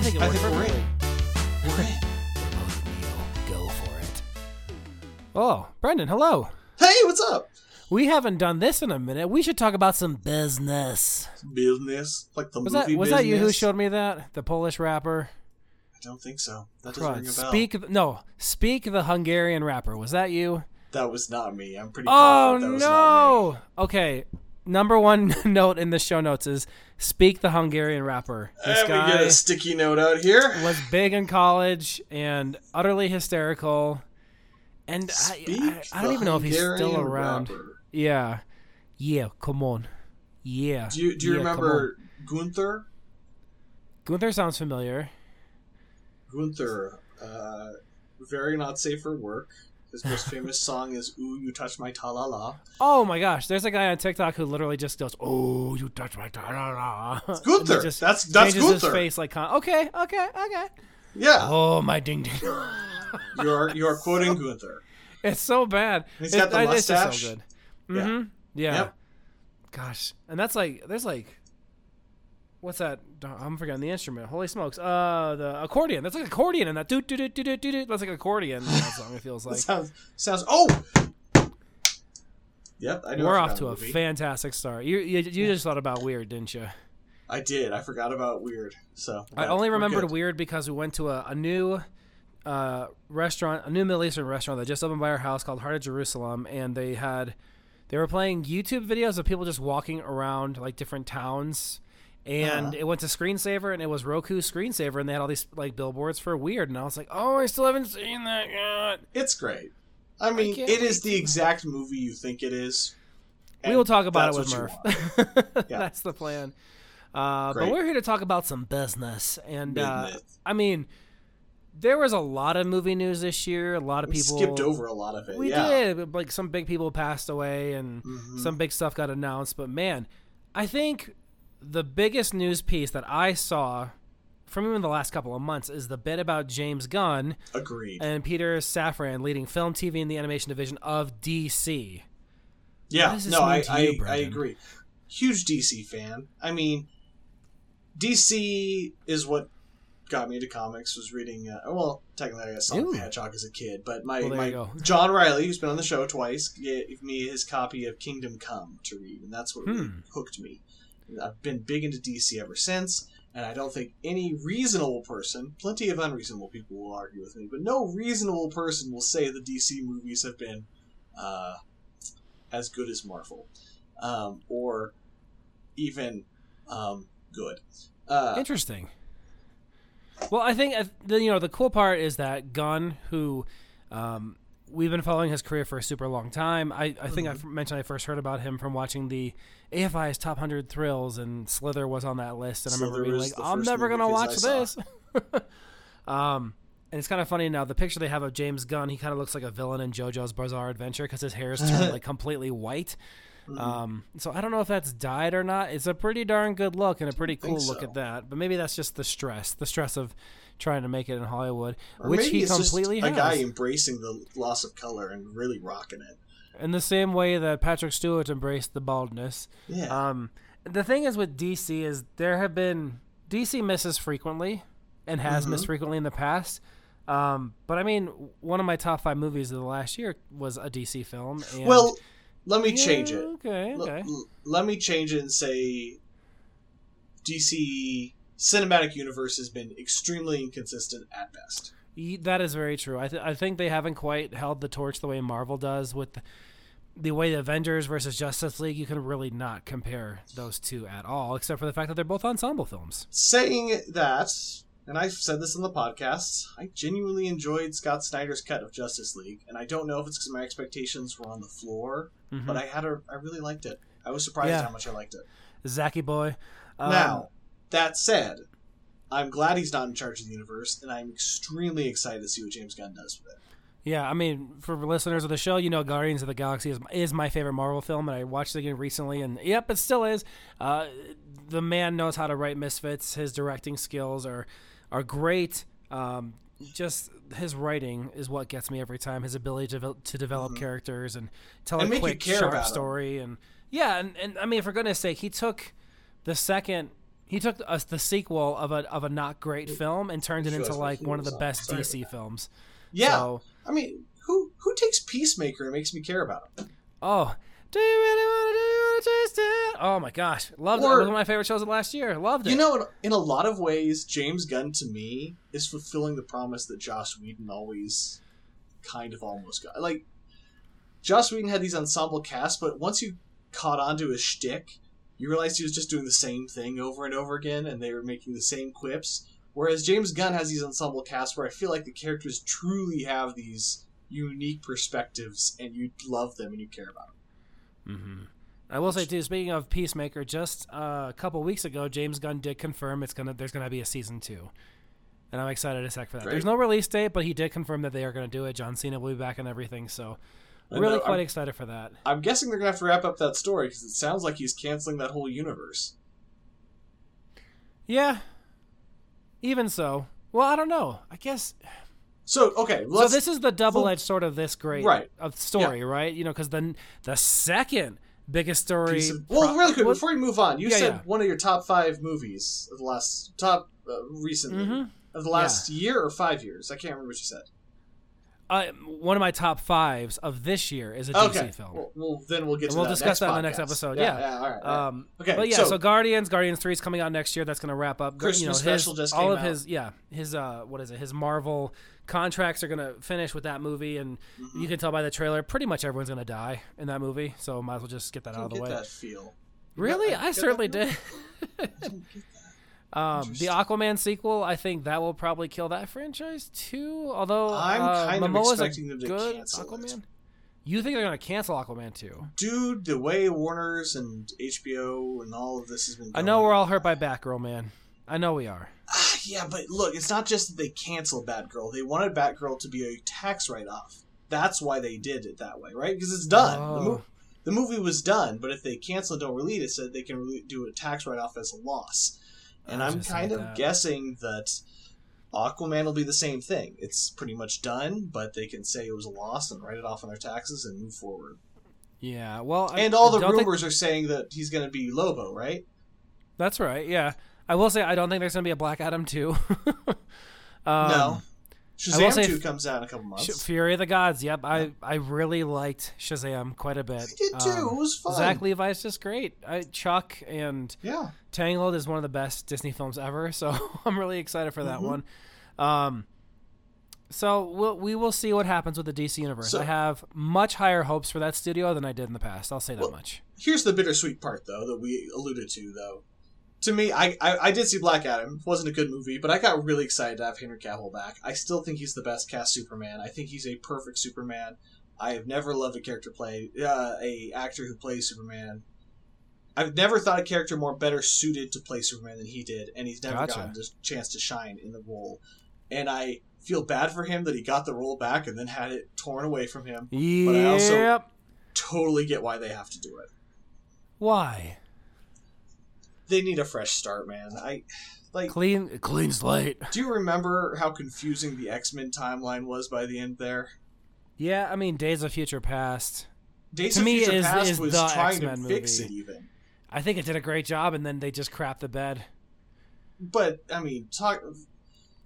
I think it worked perfectly. Go for it. Oh, Brendan, hello. Hey, what's up? We haven't done this in a minute. We should talk about some business. Like the movie business? Was that you who showed me that? The Polish rapper? I don't think so. That doesn't ring a bell. Speak the Hungarian rapper. Was that you? That was not me. I'm pretty confident that was not me. Okay. Number one note in the show notes is Speak the Hungarian Rapper. This guy, we get a sticky note out here. Was big in college and utterly hysterical. And I don't even know if he's still around. Rapper. Yeah. Yeah, come on. Yeah. Do you remember Gunther? Gunther sounds familiar. Gunther, very not safe for work. His most famous song is "Ooh, you touch my ta-la-la." Oh my gosh, there's a guy on TikTok who literally just goes, "Oh, you touch my ta-la-la." It's Gunther. That's Gunther. Changes his face like, okay. Yeah. Oh my ding ding. You're quoting Gunther. It's so bad. He's got the mustache. It's just so good. Mm-hmm. Yeah. Yep. Gosh, and that's like there's like. What's that? I'm forgetting the instrument. Holy smokes! The accordion. That's like accordion, and that do do do do do do. That's like accordion. That song. It feels like sounds. Oh, yep. I know. We're off to a fantastic start. You just thought about Weird, didn't you? I did. I forgot about Weird. So I only remembered Weird because we went to a new restaurant, a new Middle Eastern restaurant that just opened by our house called Heart of Jerusalem, and they were playing YouTube videos of people just walking around like different towns. And It went to Screensaver, and it was Roku Screensaver, and they had all these like billboards for Weird, and I was like, "Oh, I still haven't seen that yet." It's great. I mean, it is the exact movie you think it is. We will talk about it with Murph. Yeah. That's the plan. But we're here to talk about some business, and I mean, there was a lot of movie news this year. A lot of people skipped over a lot of it. We did. Like some big people passed away, and some big stuff got announced. But man, I think. The biggest news piece that I saw from even the last couple of months is the bit about James Gunn and Peter Safran leading film, TV, and the animation division of DC. Yeah, no, I agree. Huge DC fan. I mean, DC is what got me into comics, was reading, technically I got Sonic the Hedgehog as a kid, but my John Riley, who's been on the show twice, gave me his copy of Kingdom Come to read, and that's what really hooked me. I've been big into DC ever since, and I don't think any reasonable person, plenty of unreasonable people will argue with me, but no reasonable person will say the DC movies have been as good as Marvel, or even good. Interesting. Well, I think the cool part is that Gunn, who we've been following his career for a super long time. I think I mentioned I first heard about him from watching the AFI's Top 100 Thrills, and Slither was on that list. And I remember being like, I'm never going to watch this. And it's kind of funny now, the picture they have of James Gunn, he kind of looks like a villain in JoJo's Bizarre Adventure because his hair is turned like completely white. So I don't know if that's dyed or not. It's a pretty darn good look and a pretty cool look at that. But maybe that's just the stress of trying to make it in Hollywood, or which he completely has. A guy embracing the loss of color and really rocking it. In the same way that Patrick Stewart embraced the baldness. Yeah. The thing is with DC is DC misses frequently and has missed frequently in the past. But I mean, one of my top 5 movies of the last year was a DC film. And let me change it. Okay. Let me change it and say DC Cinematic Universe has been extremely inconsistent at best. That is very true. I think they haven't quite held the torch the way Marvel does with the way the Avengers versus Justice League. You can really not compare those two at all, except for the fact that they're both ensemble films. Saying that, and I've said this on the podcast, I genuinely enjoyed Scott Snyder's cut of Justice League, and I don't know if it's because my expectations were on the floor, but I really liked it. I was surprised how much I liked it. Zacky boy. Now, that said, I'm glad he's not in charge of the universe, and I'm extremely excited to see what James Gunn does with it. Yeah, I mean, for listeners of the show, you know Guardians of the Galaxy is my favorite Marvel film, and I watched it again recently, and yep, it still is. The man knows how to write misfits. His directing skills are great. Just his writing is what gets me every time. His ability to develop characters and tell a quick, sharp story. And I mean, for goodness sake, he took the second He took the sequel of a not great film and turned it into like one of the best DC films. Yeah, so, I mean, who takes Peacemaker and makes me care about him? Oh, do you really want to do? You want to taste it? Oh my gosh, loved it. One of my favorite shows of last year. Loved it. You know, in a lot of ways, James Gunn to me is fulfilling the promise that Joss Whedon always kind of almost got. Like, Joss Whedon had these ensemble casts, but once you caught onto his shtick, you realized he was just doing the same thing over and over again, and they were making the same quips. Whereas James Gunn has these ensemble casts where I feel like the characters truly have these unique perspectives, and you love them and you care about them. Mm-hmm. I will say too, speaking of Peacemaker, just a couple weeks ago, James Gunn did confirm there's gonna be a season 2, and I'm excited as heck for that. Great. There's no release date, but he did confirm that they are gonna do it. John Cena will be back and everything, so. I'm really excited for that. I'm guessing they're going to have to wrap up that story because it sounds like he's canceling that whole universe. Yeah. Even so. Well, I don't know. I guess... So, okay. So this is the double-edged sort of this great of story, right? You know, because the second biggest story... really quick, before we move on, you said one of your top 5 movies of the last... Top recent movie of the last year or 5 years. I can't remember what you said. One of my top 5s of this year is a DC film. Well, then we'll get to that. We'll discuss that in the next episode. Yeah, all right. Okay, but so Guardians 3 is coming out next year. That's going to wrap up. Christmas special just came out. All of his Marvel contracts are going to finish with that movie, and you can tell by the trailer, pretty much everyone's going to die in that movie. So might as well just get that out of the way. That feel. Really, I certainly did. I don't get that. The Aquaman sequel, I think that will probably kill that franchise too. Although I'm kind of expecting them to cancel Aquaman. You think they're going to cancel Aquaman too? Dude, the way Warner's and HBO and all of this has been going, I know we're all hurt by Batgirl, man. I know we are. Yeah, but look, it's not just that they canceled Batgirl. They wanted Batgirl to be a tax write-off. That's why they did it that way, right? Because it's done. Oh. The movie was done, but if they cancel and don't release it, said they can do a tax write-off as a loss. And I'm kind of guessing that Aquaman will be the same thing. It's pretty much done, but they can say it was a loss and write it off on their taxes and move forward. Yeah, well... And all the rumors are saying that he's going to be Lobo, right? That's right, yeah. I will say I don't think there's going to be a Black Adam 2. No. Shazam 2 comes out in a couple months. Fury of the Gods, yep. I really liked Shazam quite a bit. I did too. It was fun. Zach Levi's just great. Chuck and Tangled is one of the best Disney films ever, so I'm really excited for that one. So we will see what happens with the DC Universe. So, I have much higher hopes for that studio than I did in the past. I'll say that much. Here's the bittersweet part, though, that we alluded to, though. To me, I did see Black Adam. It wasn't a good movie, but I got really excited to have Henry Cavill back. I still think he's the best cast Superman. I think he's a perfect Superman. I have never loved a actor who plays Superman. I've never thought a character more better suited to play Superman than he did, and he's never gotten the chance to shine in the role. And I feel bad for him that he got the role back and then had it torn away from him. Yep. But I also totally get why they have to do it. Why? They need a fresh start, man. Clean slate. Do you remember how confusing the X-Men timeline was by the end there? Yeah, I mean, Days of Future Past. Days of Future Past was the trying X-Men to movie. Fix it even. I think it did a great job, and then they just crapped the bed. But I mean,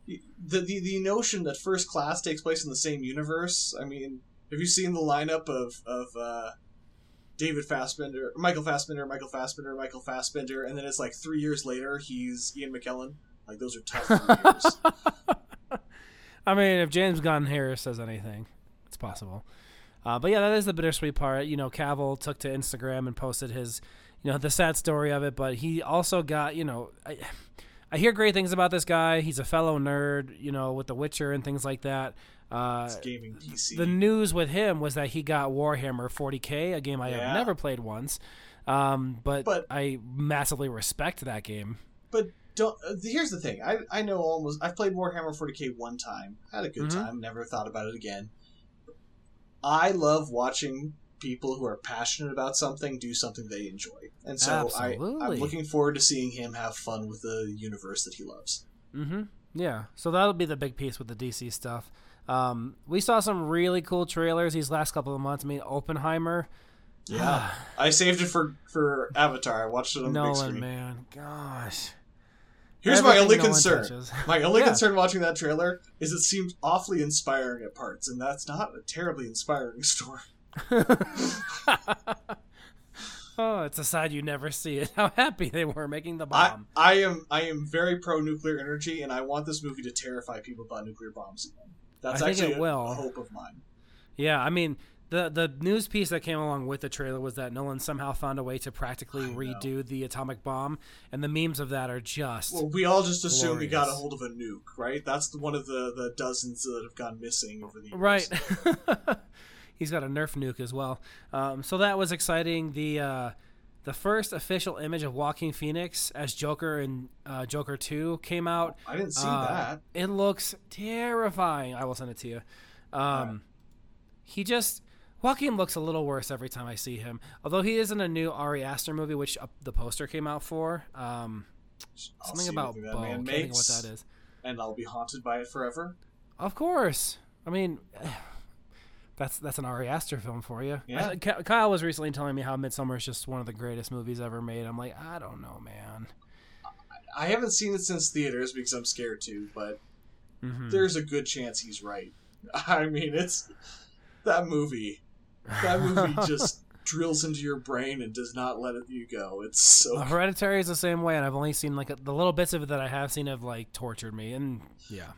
the notion that First Class takes place in the same universe. I mean, have you seen the lineup of David Fassbender, Michael Fassbender, and then it's like 3 years later, he's Ian McKellen. Like, those are tough 3 years. I mean, if James Gunn here says anything, it's possible. But yeah, that is the bittersweet part. You know, Cavill took to Instagram and posted his, you know, the sad story of it, but he also got, you know, I hear great things about this guy. He's a fellow nerd, you know, with The Witcher and things like that. Gaming PC. The news with him was that he got Warhammer 40K, a game I have never played once, but I massively respect that game. But here's the thing: I know I've played Warhammer 40K one time, had a good time, never thought about it again. I love watching people who are passionate about something do something they enjoy, and so I'm looking forward to seeing him have fun with the universe that he loves. Mm-hmm. Yeah, so that'll be the big piece with the DC stuff. We saw some really cool trailers these last couple of months. I mean, Oppenheimer. Yeah. I saved it for Avatar. I watched it on the big screen. Nolan, man. Gosh. Here's my only concern. My only concern watching that trailer is it seems awfully inspiring at parts, and that's not a terribly inspiring story. Oh, it's a side you never see it. How happy they were making the bomb. I am very pro nuclear energy, and I want this movie to terrify people about nuclear bombs again. That's actually a hope of mine. Yeah, I mean, the news piece that came along with the trailer was that Nolan somehow found a way to practically redo the atomic bomb, and the memes of that are just we all just assume he got a hold of a nuke, right? That's one of the dozens that have gone missing over the years. Right. He's got a Nerf nuke as well. So that was exciting. The first official image of Joaquin Phoenix as Joker in Joker 2 came out. I didn't see that. It looks terrifying. I will send it to you. Right. Joaquin looks a little worse every time I see him. Although he is in a new Ari Aster movie, which the poster came out for. Something about Bo. I don't know what that is. And I'll be haunted by it forever. Of course. I mean... That's an Ari Aster film for you. Yeah. Kyle was recently telling me how Midsommar is just one of the greatest movies ever made. I'm like, I don't know, man. I haven't seen it since theaters because I'm scared to, but there's a good chance he's right. I mean, it's that movie. That movie just drills into your brain and does not let you go. It's so... Hereditary is the same way, and I've only seen the little bits of it that I have seen have tortured me, and yeah.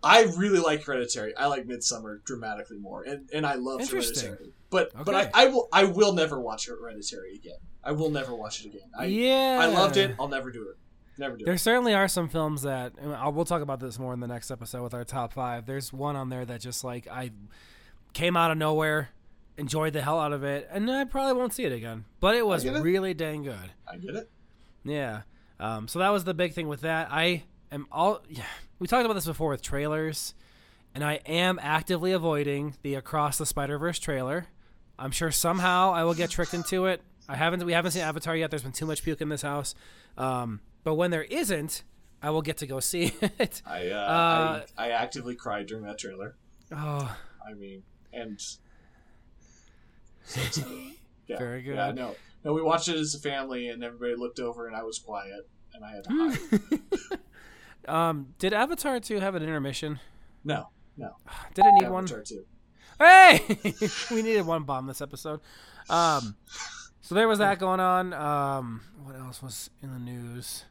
I really like Hereditary. I like Midsommar dramatically more, and I love Hereditary. But I will never watch Hereditary again. I will never watch it again. I loved it. I'll never do it. Never do it. There certainly are some films that we'll talk about this more in the next episode with our top five. There's one on there that just I came out of nowhere, enjoyed the hell out of it, and I probably won't see it again. But it was really dang good. I get it. Yeah. So that was the big thing with that. We talked about this before with trailers, and I am actively avoiding the Across the Spider-Verse trailer. I'm sure somehow I will get tricked into it. We haven't seen Avatar yet. There's been too much puke in this house. But when there isn't, I will get to go see it. I actively cried during that trailer. Oh, I mean, and so yeah, very good. Yeah, no, we watched it as a family, and everybody looked over, and I was quiet, and I had to hide. Did Avatar 2 have an intermission? No. Did it need Avatar one? Avatar 2. Hey! We needed one bomb this episode. So there was that going on. What else was in the news?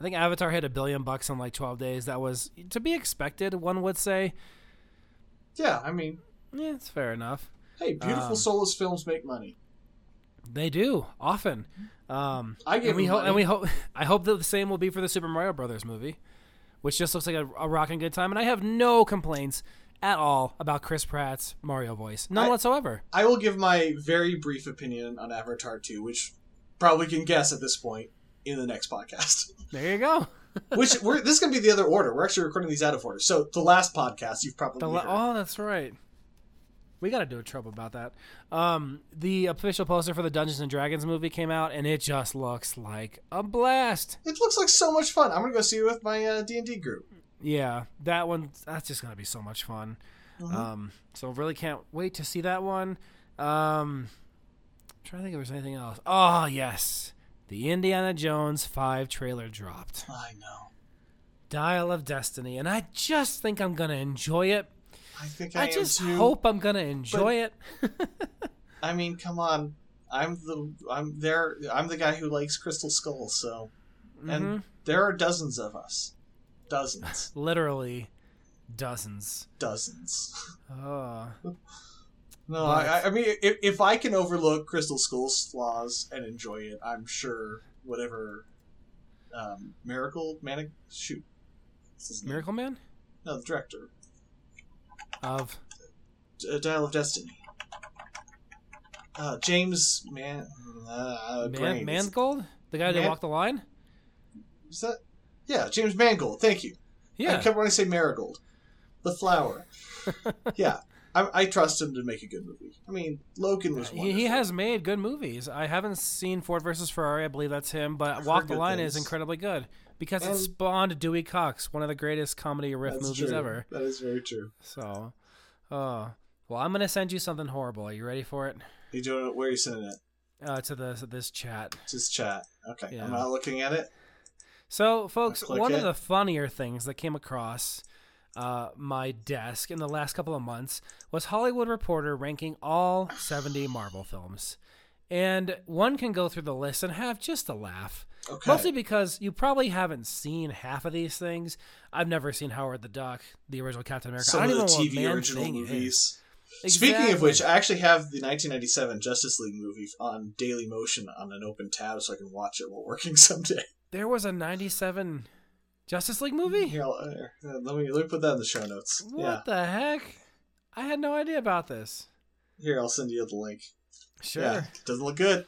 I think Avatar hit $1 billion in 12 days. That was to be expected, one would say. Yeah, I mean. Yeah, it's fair enough. Hey, beautiful soulless films make money. They do, often. I hope that the same will be for the Super Mario Brothers movie, which just looks like a rockin' good time. And I have no complaints at all about Chris Pratt's Mario voice. None whatsoever. I will give my very brief opinion on Avatar 2, which probably can guess at this point in the next podcast. There you go. This is going to be the other order. We're actually recording these out of order. So the last podcast you've probably heard. Oh, that's right. We got to do a trouble about that. The official poster for the Dungeons and Dragons movie came out, and it just looks like a blast. It looks like so much fun. I'm going to go see it with my D&D group. Yeah, that one, that's just going to be so much fun. Mm-hmm. So really can't wait to see that one. I'm trying to think if there's anything else. Oh, yes. The Indiana Jones 5 trailer dropped. I know. Dial of Destiny. And I just think I'm going to enjoy it. I hope I'm gonna enjoy it. I mean, come on, I'm the guy who likes Crystal Skulls, so, and there are dozens of us, literally, dozens. No, I mean, if I can overlook Crystal Skulls' flaws and enjoy it, I'm sure whatever. Miracle Man? No, the director. Of Dial of Destiny. James Mangold? The guy that walked the line? Is that? Yeah, James Mangold. Thank you. Yeah. I kept wanting to say Marigold. The flower. Yeah. I trust him to make a good movie. I mean, Logan was wonderful. He has made good movies. I haven't seen Ford versus Ferrari. I believe that's him. But Walk the Line is incredibly good. Because it spawned Dewey Cox, one of the greatest comedy riff movies ever. That is very true. So, I'm going to send you something horrible. Are you ready for it? Where are you sending it? To this chat. Okay. Yeah. I'm not looking at it? So, folks, one of the funnier things that came across my desk in the last couple of months was Hollywood Reporter ranking all 70 Marvel films. And one can go through the list and have just a laugh. Okay. Mostly because you probably haven't seen half of these things. I've never seen Howard the Duck, the original Captain America. Some of the TV original movies. Exactly. Speaking of which, I actually have the 1997 Justice League movie on Daily Motion on an open tab so I can watch it while working someday. There was a 97 Justice League movie? Here, let me put that in the show notes. What the heck? I had no idea about this. Here, I'll send you the link. Sure. Yeah, doesn't look good.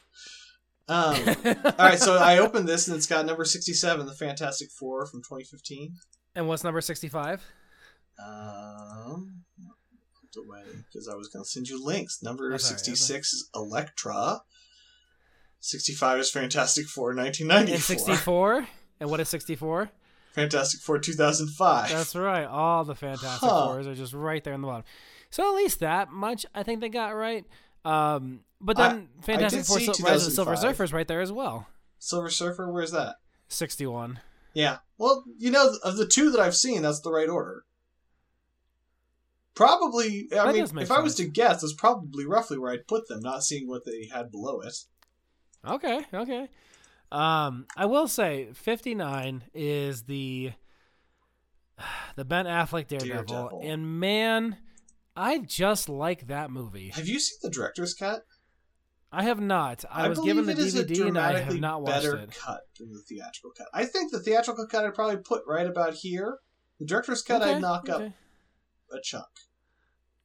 All right, so I opened this and it's got number 67, the Fantastic Four from 2015. And what's number 65? Because I was going to send you links. Number 66 is Elektra. 65 is Fantastic Four 1994. And 64? And what is 64? Fantastic Four 2005. That's right. All the Fantastic Fours are just right there in the bottom. So at least that much I think they got right. But then Fantastic Four Rise of the Silver Surfer's right there as well. Silver Surfer, where's that? 61. Yeah. Well, you know, of the two that I've seen, that's the right order. Probably, if I was to guess, that's probably roughly where I'd put them, not seeing what they had below it. Okay. I will say 59 is the Ben Affleck Daredevil. And man, I just like that movie. Have you seen the director's cut? I have not. I was given the DVD and I have not watched it. Better cut than the theatrical cut. I think the theatrical cut I'd probably put right about here. The director's cut I'd knock up a chunk.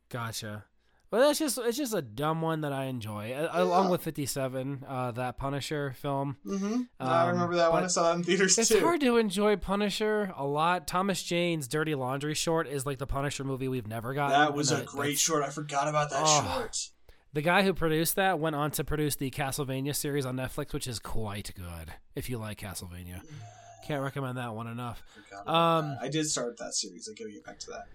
Gotcha. Well, it's just a dumb one that I enjoy, along with 57, that Punisher film. Mm-hmm. I remember that one. I saw it in theaters too. It's hard to enjoy Punisher a lot. Thomas Jane's Dirty Laundry short is like the Punisher movie we've never gotten. That was a great short. I forgot about that short. The guy who produced that went on to produce the Castlevania series on Netflix, which is quite good if you like Castlevania. Can't recommend that one enough. I did start that series. I gotta get back to that.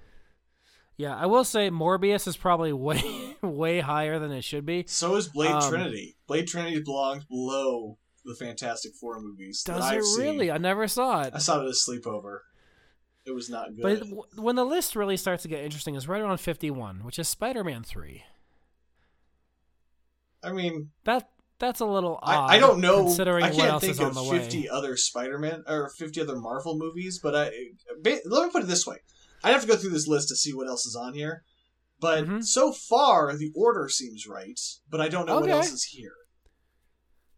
Yeah, I will say Morbius is probably way higher than it should be. So is Blade Trinity. Blade Trinity belongs below the Fantastic Four movies. Does it really? I never saw it. I saw it at a sleepover. It was not good. But when the list really starts to get interesting is right around 51, which is Spider-Man 3. I mean... That's a little odd. I don't know. Considering I can't what else think is on of the 50 way. Other Spider-Man or 50 other Marvel movies, but let me put it this way. I'd have to go through this list to see what else is on here. But so far, the order seems right. But I don't know what else is here.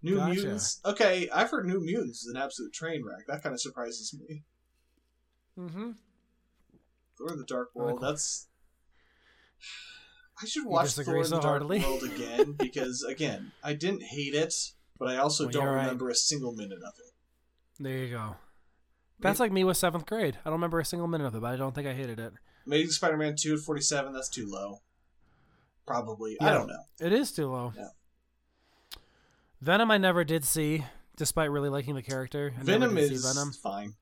New Mutants. Okay, I've heard New Mutants is an absolute train wreck. That kind of surprises me. Mm-hmm. Thor in the Dark World. That's... I should watch Thor in the Dark World again. Because, again, I didn't hate it. But I also don't remember a single minute of it. There you go. That's like me with 7th grade. I don't remember a single minute of it, but I don't think I hated it. Amazing Spider-Man 2 at 47, that's too low. Probably. Yeah, I don't know. It is too low. Yeah. Venom I never did see, despite really liking the character. Venom is fine.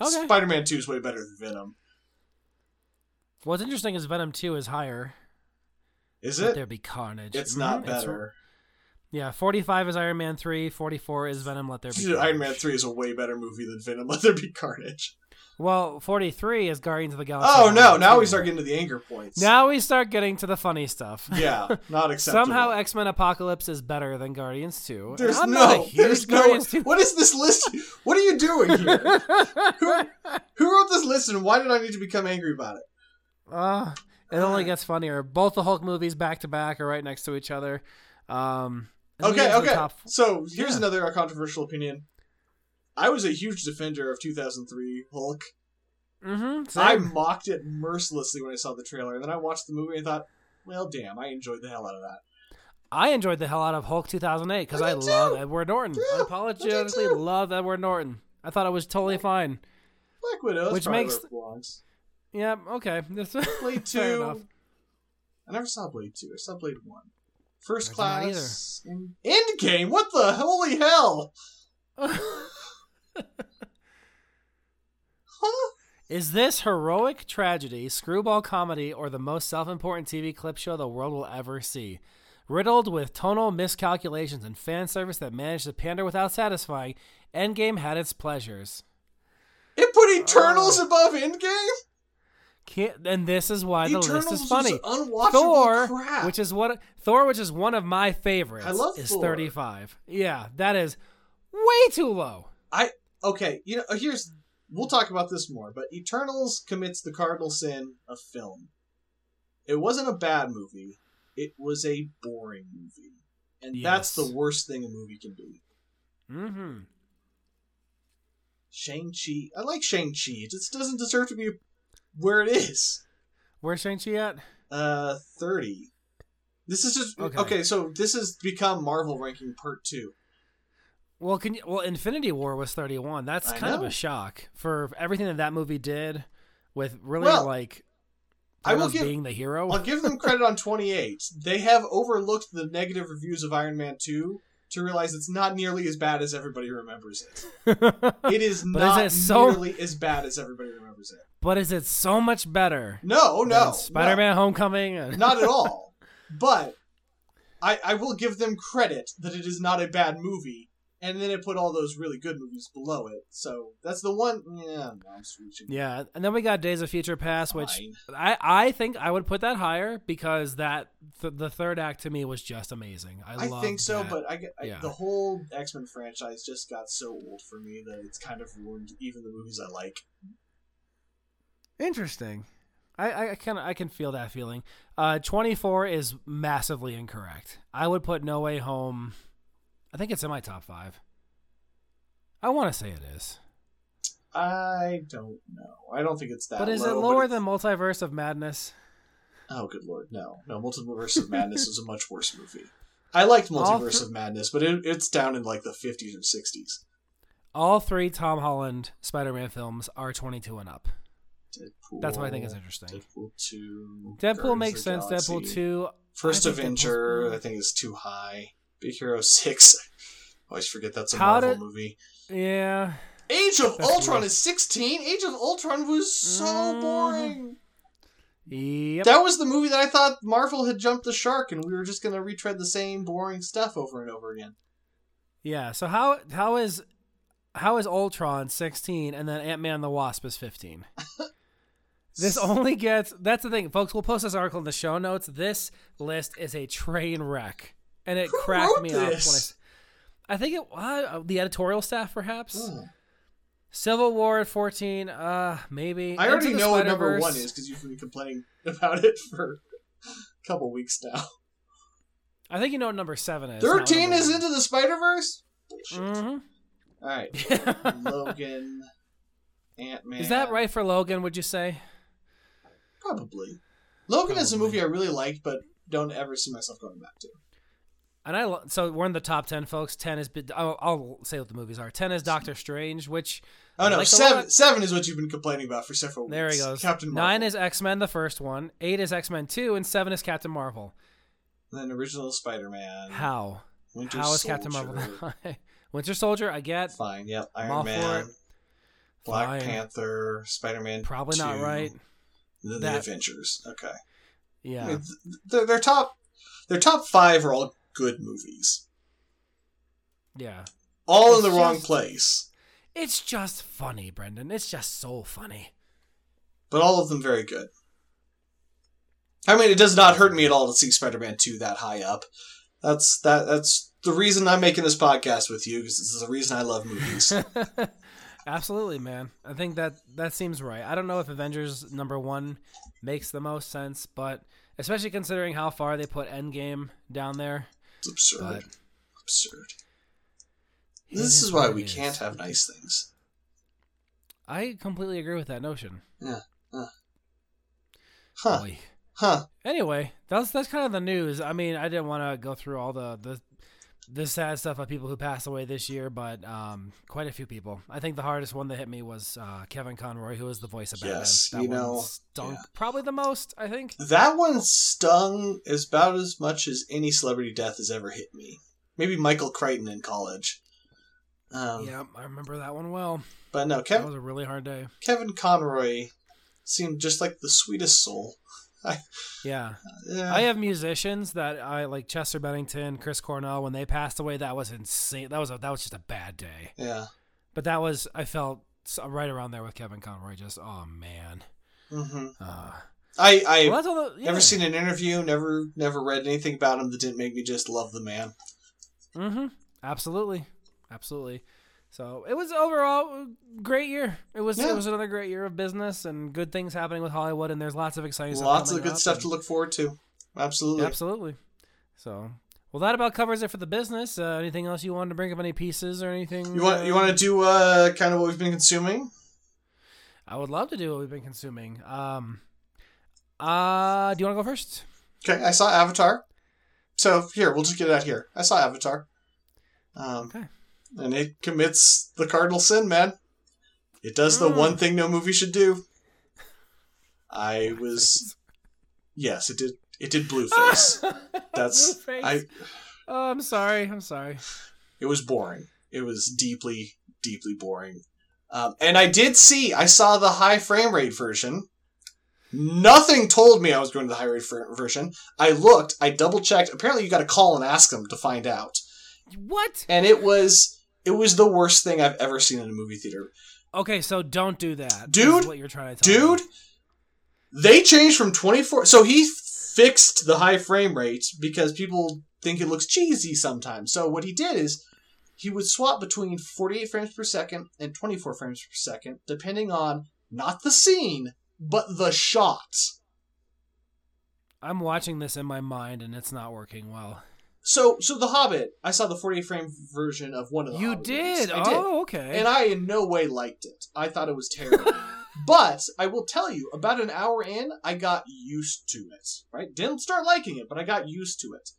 Okay. Spider-Man 2 is way better than Venom. What's interesting is Venom 2 is higher. Is it? Let There Be Carnage. It's not better. Yeah, 45 is Iron Man 3, 44 is Venom, Let There Be Carnage. Iron Man 3 is a way better movie than Venom, Let There Be Carnage. Well, 43 is Guardians of the Galaxy. Oh, no, now we start getting to the anger points. Now we start getting to the funny stuff. Yeah, not acceptable. Somehow X-Men Apocalypse is better than Guardians 2. There's no... What is this list? What are you doing here? Who wrote this list and why did I need to become angry about it? It only gets funnier. Both the Hulk movies back-to-back are right next to each other. Okay. So here's another controversial opinion. I was a huge defender of 2003 Hulk. Mm-hmm, I mocked it mercilessly when I saw the trailer, and then I watched the movie and thought, well, damn, I enjoyed the hell out of that. I enjoyed the hell out of Hulk 2008 because I love Edward Norton. Yeah, I apologetically love Edward Norton. I thought it was totally fine. Black Widow, which makes belongs. Yeah, okay. Blade 2. I never saw Blade 2. I saw Blade 1. First Class, Endgame. What the holy hell? Is this heroic tragedy, screwball comedy, or the most self-important TV clip show the world will ever see? Riddled with tonal miscalculations and fan service that managed to pander without satisfying, Endgame had its pleasures. It put Eternals above Endgame? And this is why Eternals, the list is funny. Thor, which is one of my favorites, I love is Thor. 35. Yeah, that is way too low. We'll talk about this more, but Eternals commits the cardinal sin of film. It wasn't a bad movie. It was a boring movie. And that's the worst thing a movie can be. Mm-hmm. Shang-Chi. I like Shang-Chi. It just doesn't deserve to be where it is. Where's Shang-Chi at? 30. This is just... Okay, so this has become Marvel ranking part 2. Well, Infinity War was 31. That's kind of a shock for everything that movie did with really, being the hero. I'll give them credit on 28. They have overlooked the negative reviews of Iron Man 2 to realize it's not nearly as bad as everybody remembers it. It is not nearly as bad as everybody remembers it. But is it so much better? No. Spider-Man Homecoming? Not at all. But I will give them credit that it is not a bad movie. And then it put all those really good movies below it. So that's the one. Yeah, I'm switching. Yeah, and then we got Days of Future Past, which I think I would put that higher because that the third act to me was just amazing. I think so, that. But the whole X-Men franchise just got so old for me that it's kind of ruined even the movies I like. Interesting. I can feel that feeling. 24 is massively incorrect. I would put No Way Home... I think it's in my top 5. I want to say it is. I don't know. I don't think it's that low. But is it lower than Multiverse of Madness? Oh, good lord, no. No, Multiverse of Madness is a much worse movie. I liked Multiverse of Madness, but it's down in like the 50s or 60s. All 3 Tom Holland Spider-Man films are 22 and up. Deadpool, that's what I think is interesting. Deadpool 2. Deadpool makes sense. Galaxy. Deadpool 2. First Avenger, I think, is too high. Big Hero 6. I always forget that's a Marvel movie. Yeah. Age of Ultron is 16. Age of Ultron was so boring. Yep. That was the movie that I thought Marvel had jumped the shark and we were just going to retread the same boring stuff over and over again. Yeah, so how is Ultron 16 and then Ant-Man and the Wasp is 15? This only gets... That's the thing, folks. We'll post this article in the show notes. This list is a train wreck. And it cracked me up. I think it was the editorial staff, perhaps. Ooh. Civil War at 14, maybe. I already know what number 1 is because you've been complaining about it for a couple weeks now. I think you know what number 7 is. 13 is Into the Spider-Verse? Bullshit. Mm-hmm. All right. Logan, Ant-Man. Is that right for Logan, would you say? Probably. Logan is a movie I really liked, but don't ever see myself going back to. And so we're in the top 10, folks. 10 is... I'll say what the movies are. 10 is Doctor Strange, which... Oh, no. 7 is what you've been complaining about for several weeks. There he goes. Captain Marvel. 9 is X-Men, the first one. 8 is X-Men 2, and 7 is Captain Marvel. And then original Spider-Man. How? Winter Soldier. Is Captain Marvel? Winter Soldier, I get. Fine, yep. Iron Man. Black Panther. Spider-Man Probably 2, not right. And then the Avengers. Okay. Yeah. I mean, their top 5 are all... good movies. Yeah. All in the wrong place. It's just funny, Brendan. It's just so funny. But all of them very good. I mean, it does not hurt me at all to see Spider-Man 2 that high up. That's the reason I'm making this podcast with you, because this is the reason I love movies. Absolutely, man. I think that seems right. I don't know if Avengers number 1 makes the most sense, but especially considering how far they put Endgame down there. It's absurd. This is why we can't have nice things. I completely agree with that notion. Yeah. Anyway, that's kind of the news. I mean, I didn't want to go through all the sad stuff of people who passed away this year, but quite a few people. I think the hardest one that hit me was Kevin Conroy, who was the voice of Batman. Yes, that one stung probably the most, I think. That one stung about as much as any celebrity death has ever hit me. Maybe Michael Crichton in college. Yeah, I remember that one well. But no, that was a really hard day. Kevin Conroy seemed just like the sweetest soul. Yeah. I have musicians that I like, Chester Bennington, Chris Cornell, when they passed away, that was insane. That was just a bad day. Yeah. But that was, I felt right around there with Kevin Conroy, just, oh man. Mm-hmm. I've never seen an interview, never read anything about him that didn't make me just love the man. Mm-hmm. Absolutely. So it was overall a great year. It was another great year of business and good things happening with Hollywood, and there's lots of exciting stuff. Lots of good stuff to look forward to. Absolutely. So, well, that about covers it for the business. Anything else you wanted to bring up? Any pieces or anything? You want to do kind of what we've been consuming? I would love to do what we've been consuming. Do you want to go first? Okay, I saw Avatar. So here, we'll just get it out here. I saw Avatar. Okay. And it commits the cardinal sin, man. It does the one thing no movie should do. Yes, it did. It did Blueface. That's Blueface. Oh, I'm sorry. It was boring. It was deeply, deeply boring. And I saw the high frame rate version. Nothing told me I was going to the high rate version. I looked. I double checked. Apparently, you got to call and ask them to find out. What? And it was the worst thing I've ever seen in a movie theater. Okay, so don't do that. Dude, what you're trying to tell me. They changed from 24. So he fixed the high frame rate because people think it looks cheesy sometimes. So what he did is he would swap between 48 frames per second and 24 frames per second, depending on not the scene, but the shots. I'm watching this in my mind and it's not working well. So The Hobbit, I saw the 48 frame version of one of the Hobbit. You did? Oh, okay. And I in no way liked it. I thought it was terrible. But I will tell you, about an hour in, I got used to it. Right? Didn't start liking it, but I got used to it.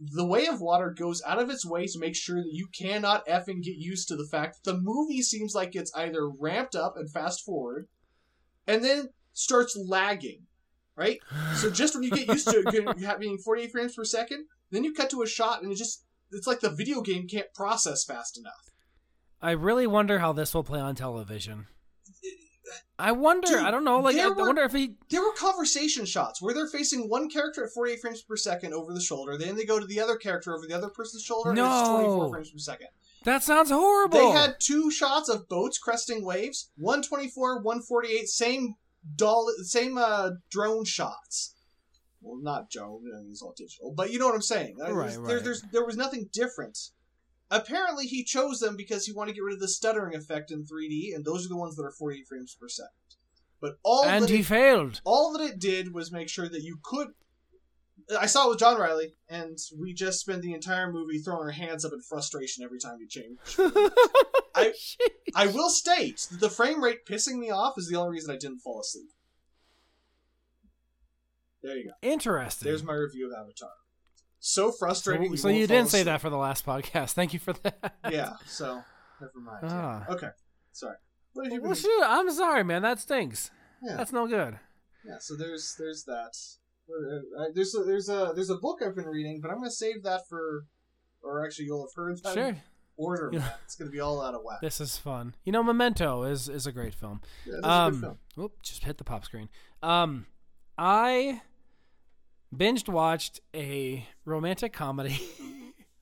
The Way of Water goes out of its way to make sure that you cannot effing get used to the fact that the movie seems like it's either ramped up and fast forward, and then starts lagging. Right? So just when you get used to it, you're having 48 frames per second, then you cut to a shot, and it's like the video game can't process fast enough. I really wonder how this will play on television. I wonder. Dude, I don't know. Like, I wonder if he... There were conversation shots where they're facing one character at 48 frames per second over the shoulder, then they go to the other character over the other person's shoulder, and it's 24 frames per second. That sounds horrible. They had two shots of boats cresting waves, 124, 148, same drone shots. Well, not Joe, it's all digital, but you know what I'm saying. Right. There was nothing different. Apparently, he chose them because he wanted to get rid of the stuttering effect in 3D, and those are the ones that are 48 frames per second. But failed. All that it did was make sure that you could... I saw it with John Riley, and we just spent the entire movie throwing our hands up in frustration every time we changed. I will state that the frame rate pissing me off is the only reason I didn't fall asleep. There you go. Interesting. There's my review of Avatar. So frustrating. So you didn't say that for the last podcast. Thank you for that. Yeah. So never mind. Yeah. Okay. Sorry. What have you been doing? I'm sorry, man. That stinks. Yeah. That's no good. Yeah. So there's that. There's a book I've been reading, but I'm gonna save that for, or actually you'll have heard that. Sure. Order. Yeah. It's gonna be all out of whack. This is fun. You know, Memento is a great film. Yeah. It's a good film. Whoop! Just hit the pop screen. I binged watched a romantic comedy,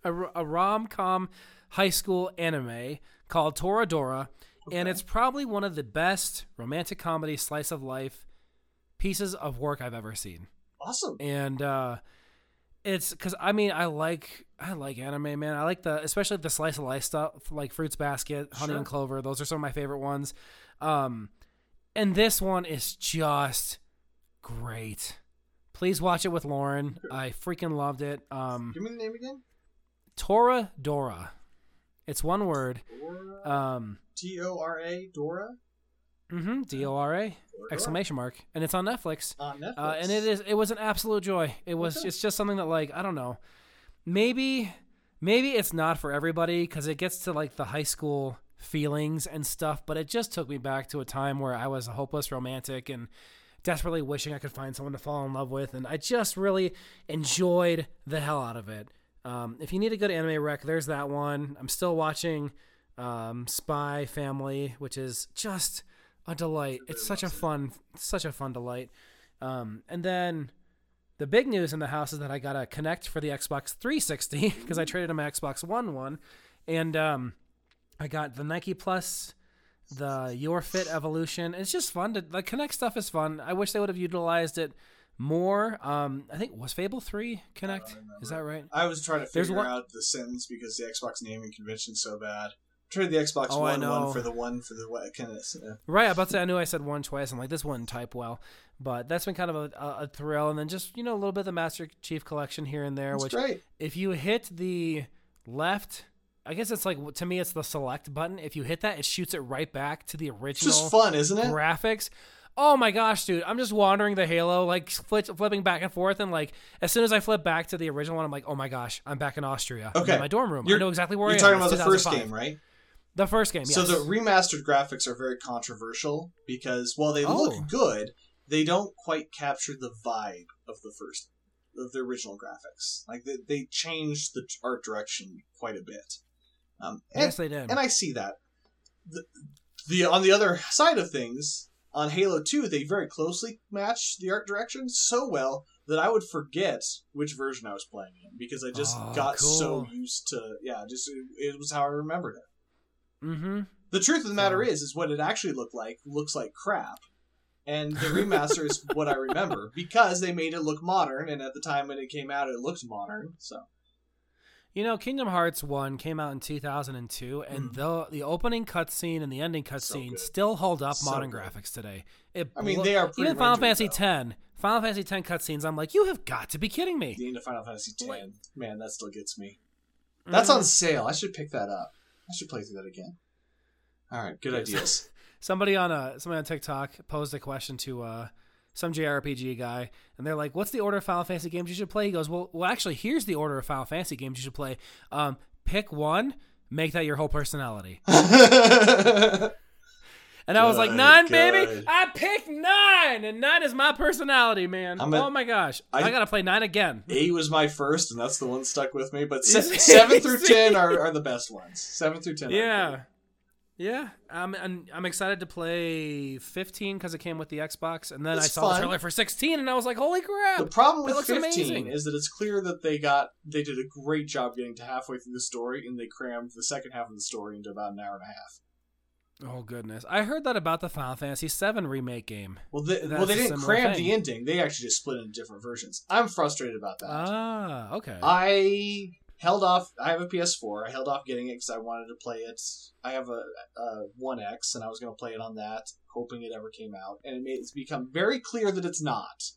a rom-com high school anime called Toradora, and it's probably one of the best romantic comedy slice of life pieces of work I've ever seen. Awesome. And it's because I like anime, man. I like especially the slice of life stuff, like Fruits Basket, Honey and Clover. Those are some of my favorite ones. And this one is just great. Please watch it with Lauren. I freaking loved it. Give me the name again. Toradora. It's one word. T-O-R-A, Dora? Mm-hmm, D-O-R-A, !! And it's on Netflix. On Netflix. And it was an absolute joy. It's just something that, like, I don't know. Maybe it's not for everybody because it gets to, like, the high school feelings and stuff, but it just took me back to a time where I was a hopeless romantic and desperately wishing I could find someone to fall in love with, and I just really enjoyed the hell out of it. If you need a good anime rec, there's that one. I'm still watching Spy Family, which is just a delight. It's such a fun delight. And then the big news in the house is that I got a Kinect for the Xbox 360 because I traded in my Xbox One one. And I got the Nike Plus, the Your Fit Evolution. It's just fun. The Kinect stuff is fun. I wish they would have utilized it more. I think, was Fable 3 Kinect? Is that right? I was trying to figure out the sentence because the Xbox naming convention's so bad. Trade the Xbox one for the Kinect. Yeah. Right, about to say, I knew I said one twice. I'm like, this wouldn't type well. But that's been kind of a thrill. And then just, you know, a little bit of the Master Chief Collection here and there. That's which great. If you hit the left, I guess it's like, to me, it's the select button. If you hit that, it shoots it right back to the original. It's just fun, isn't it? Graphics. Oh my gosh, dude. I'm just wandering the Halo, like flipping back and forth. And like, as soon as I flip back to the original one, I'm like, oh my gosh, I'm back in Austria. Okay. I'm in my dorm room. I know exactly where I am. You're talking about the first game, right? The first game, yes. So the remastered graphics are very controversial because while they look good, they don't quite capture the vibe of the original graphics. Like they changed the art direction quite a bit. Yes, they did. And I see that. On the other side of things, on Halo 2, they very closely matched the art direction so well that I would forget which version I was playing in because I just got so used to, it was how I remembered it. Mm-hmm. The truth of the matter is what it actually looks like crap, and the remaster is what I remember because they made it look modern, and at the time when it came out, it looked modern. So, you know, Kingdom Hearts 1 came out in 2002, and the opening cutscene and the ending cutscene still hold up modern graphics today. They are even Final Fantasy X. Final Fantasy X cutscenes, I'm like, you have got to be kidding me. The end of Final Fantasy X, man, that still gets me. That's on sale. I should pick that up. I should play through that again. All right, good ideas. Somebody on TikTok posed a question to some JRPG guy, and they're like, "What's the order of Final Fantasy games you should play?" He goes, "Well, actually, here's the order of Final Fantasy games you should play. Pick one, make that your whole personality." And I was like, "9, baby! I picked 9, and 9 is my personality, man. Oh my gosh, I gotta play 9 again." 8 was my first, and that's the one stuck with me. But 7 through 10 are the best ones. 7 through 10. Yeah, yeah. And I'm excited to play 15 because it came with the Xbox, and then I saw the trailer for 16, and I was like, "Holy crap!" The problem with 15 is that it's clear that they did a great job getting to halfway through the story, and they crammed the second half of the story into about an hour and a half. Oh, goodness. I heard that about the Final Fantasy VII remake game. Well, they didn't cram the ending. They actually just split into different versions. I'm frustrated about that. Ah, okay. I held off. I have a PS4. I held off getting it because I wanted to play it. I have a 1X, and I was going to play it on that, hoping it ever came out. And it's become very clear that it's not.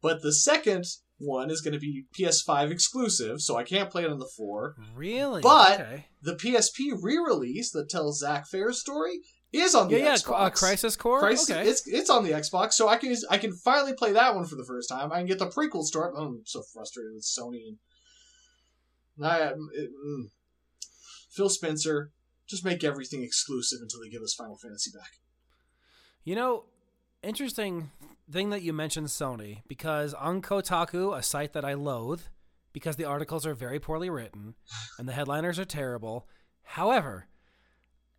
But the second one is going to be PS5 exclusive, so I can't play it on the 4. Really? But the PSP re-release that tells Zack Fair's story is on the Xbox. Yeah, Crisis Core? It's on the Xbox, so I can finally play that one for the first time. I can get the prequel story. Oh, I'm so frustrated with Sony. Phil Spencer, just make everything exclusive until they give us Final Fantasy back. You know, interesting thing that you mentioned Sony, because on Kotaku, a site that I loathe because the articles are very poorly written and the headliners are terrible. However,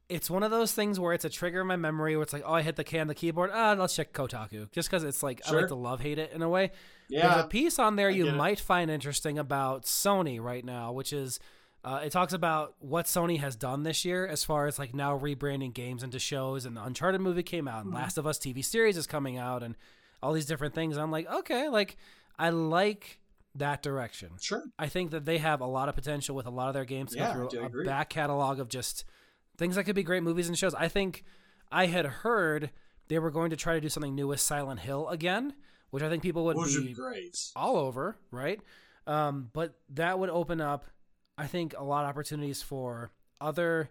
it's one of those things where it's a trigger in my memory where it's like, oh, I hit the K on the keyboard. Let's check Kotaku. Just because it's like, I like to love hate it in a way. Yeah. There's a piece on there you might find interesting about Sony right now, which is it talks about what Sony has done this year as far as like now rebranding games into shows, and the Uncharted movie came out, and Last of Us TV series is coming out, and all these different things. And I'm like, okay, like I like that direction. Sure. I think that they have a lot of potential with a lot of their games to go through a back catalog of just things that could be great movies and shows. I think I had heard they were going to try to do something new with Silent Hill again, which I think people would be all over. Right. But that would open up, I think, a lot of opportunities for other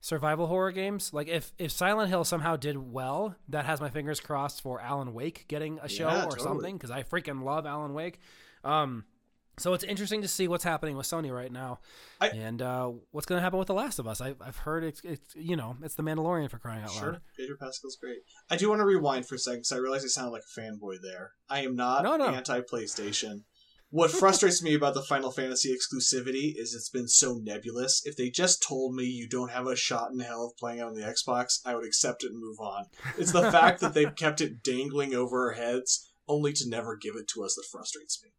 survival horror games. Like if Silent Hill somehow did well, that has my fingers crossed for Alan Wake getting a show or something, because I freaking love Alan Wake. So it's interesting to see what's happening with Sony right now, and what's going to happen with The Last of Us. I've heard it's it's The Mandalorian, for crying out loud. Pedro Pascal's great. I do want to rewind for a second because I realize I sound like a fanboy there. I am not anti-PlayStation. What frustrates me about the Final Fantasy exclusivity is it's been so nebulous. If they just told me you don't have a shot in hell of playing it on the Xbox, I would accept it and move on. It's the fact that they've kept it dangling over our heads only to never give it to us. That frustrates me.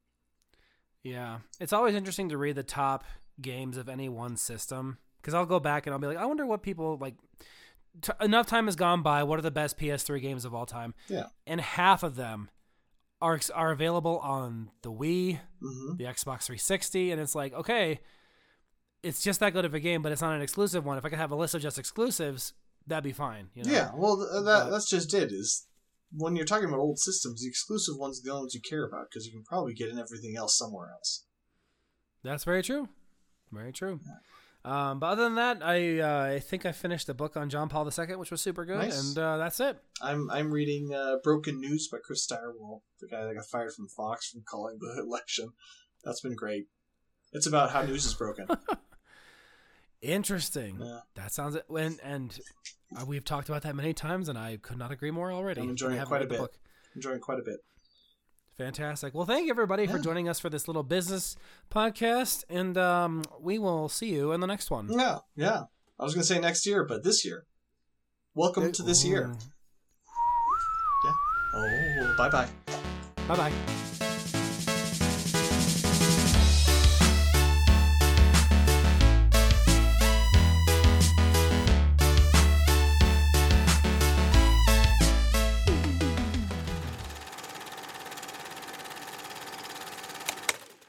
Yeah. It's always interesting to read the top games of any one system, because I'll go back and I'll be like, I wonder what people like. Enough time has gone by. What are the best PS3 games of all time? Yeah. And half of them are available on the Wii, the Xbox 360. And it's like, okay, it's just that good of a game, but it's not an exclusive one. If I could have a list of just exclusives, that'd be fine. You know? Yeah. Well, that's just it is when you're talking about old systems, the exclusive ones are the only ones you care about, because you can probably get in everything else somewhere else. That's very true. Very true. Yeah. But other than that, I think I finished the book on John Paul II, which was super good, and that's it. I'm reading Broken News by Chris Steyerwald, the guy that got fired from Fox from calling the election. That's been great. It's about how news is broken. Interesting. Yeah. That sounds it. And we've talked about that many times, and I could not agree more already. I'm enjoying it quite a bit. Enjoying quite a bit. Fantastic. Well, thank you, everybody, for joining us for this little business podcast, and we will see you in the next one. Yeah, yeah. I was going to say next year, but this year. Welcome to this year. Yeah. Oh, bye-bye. Bye-bye.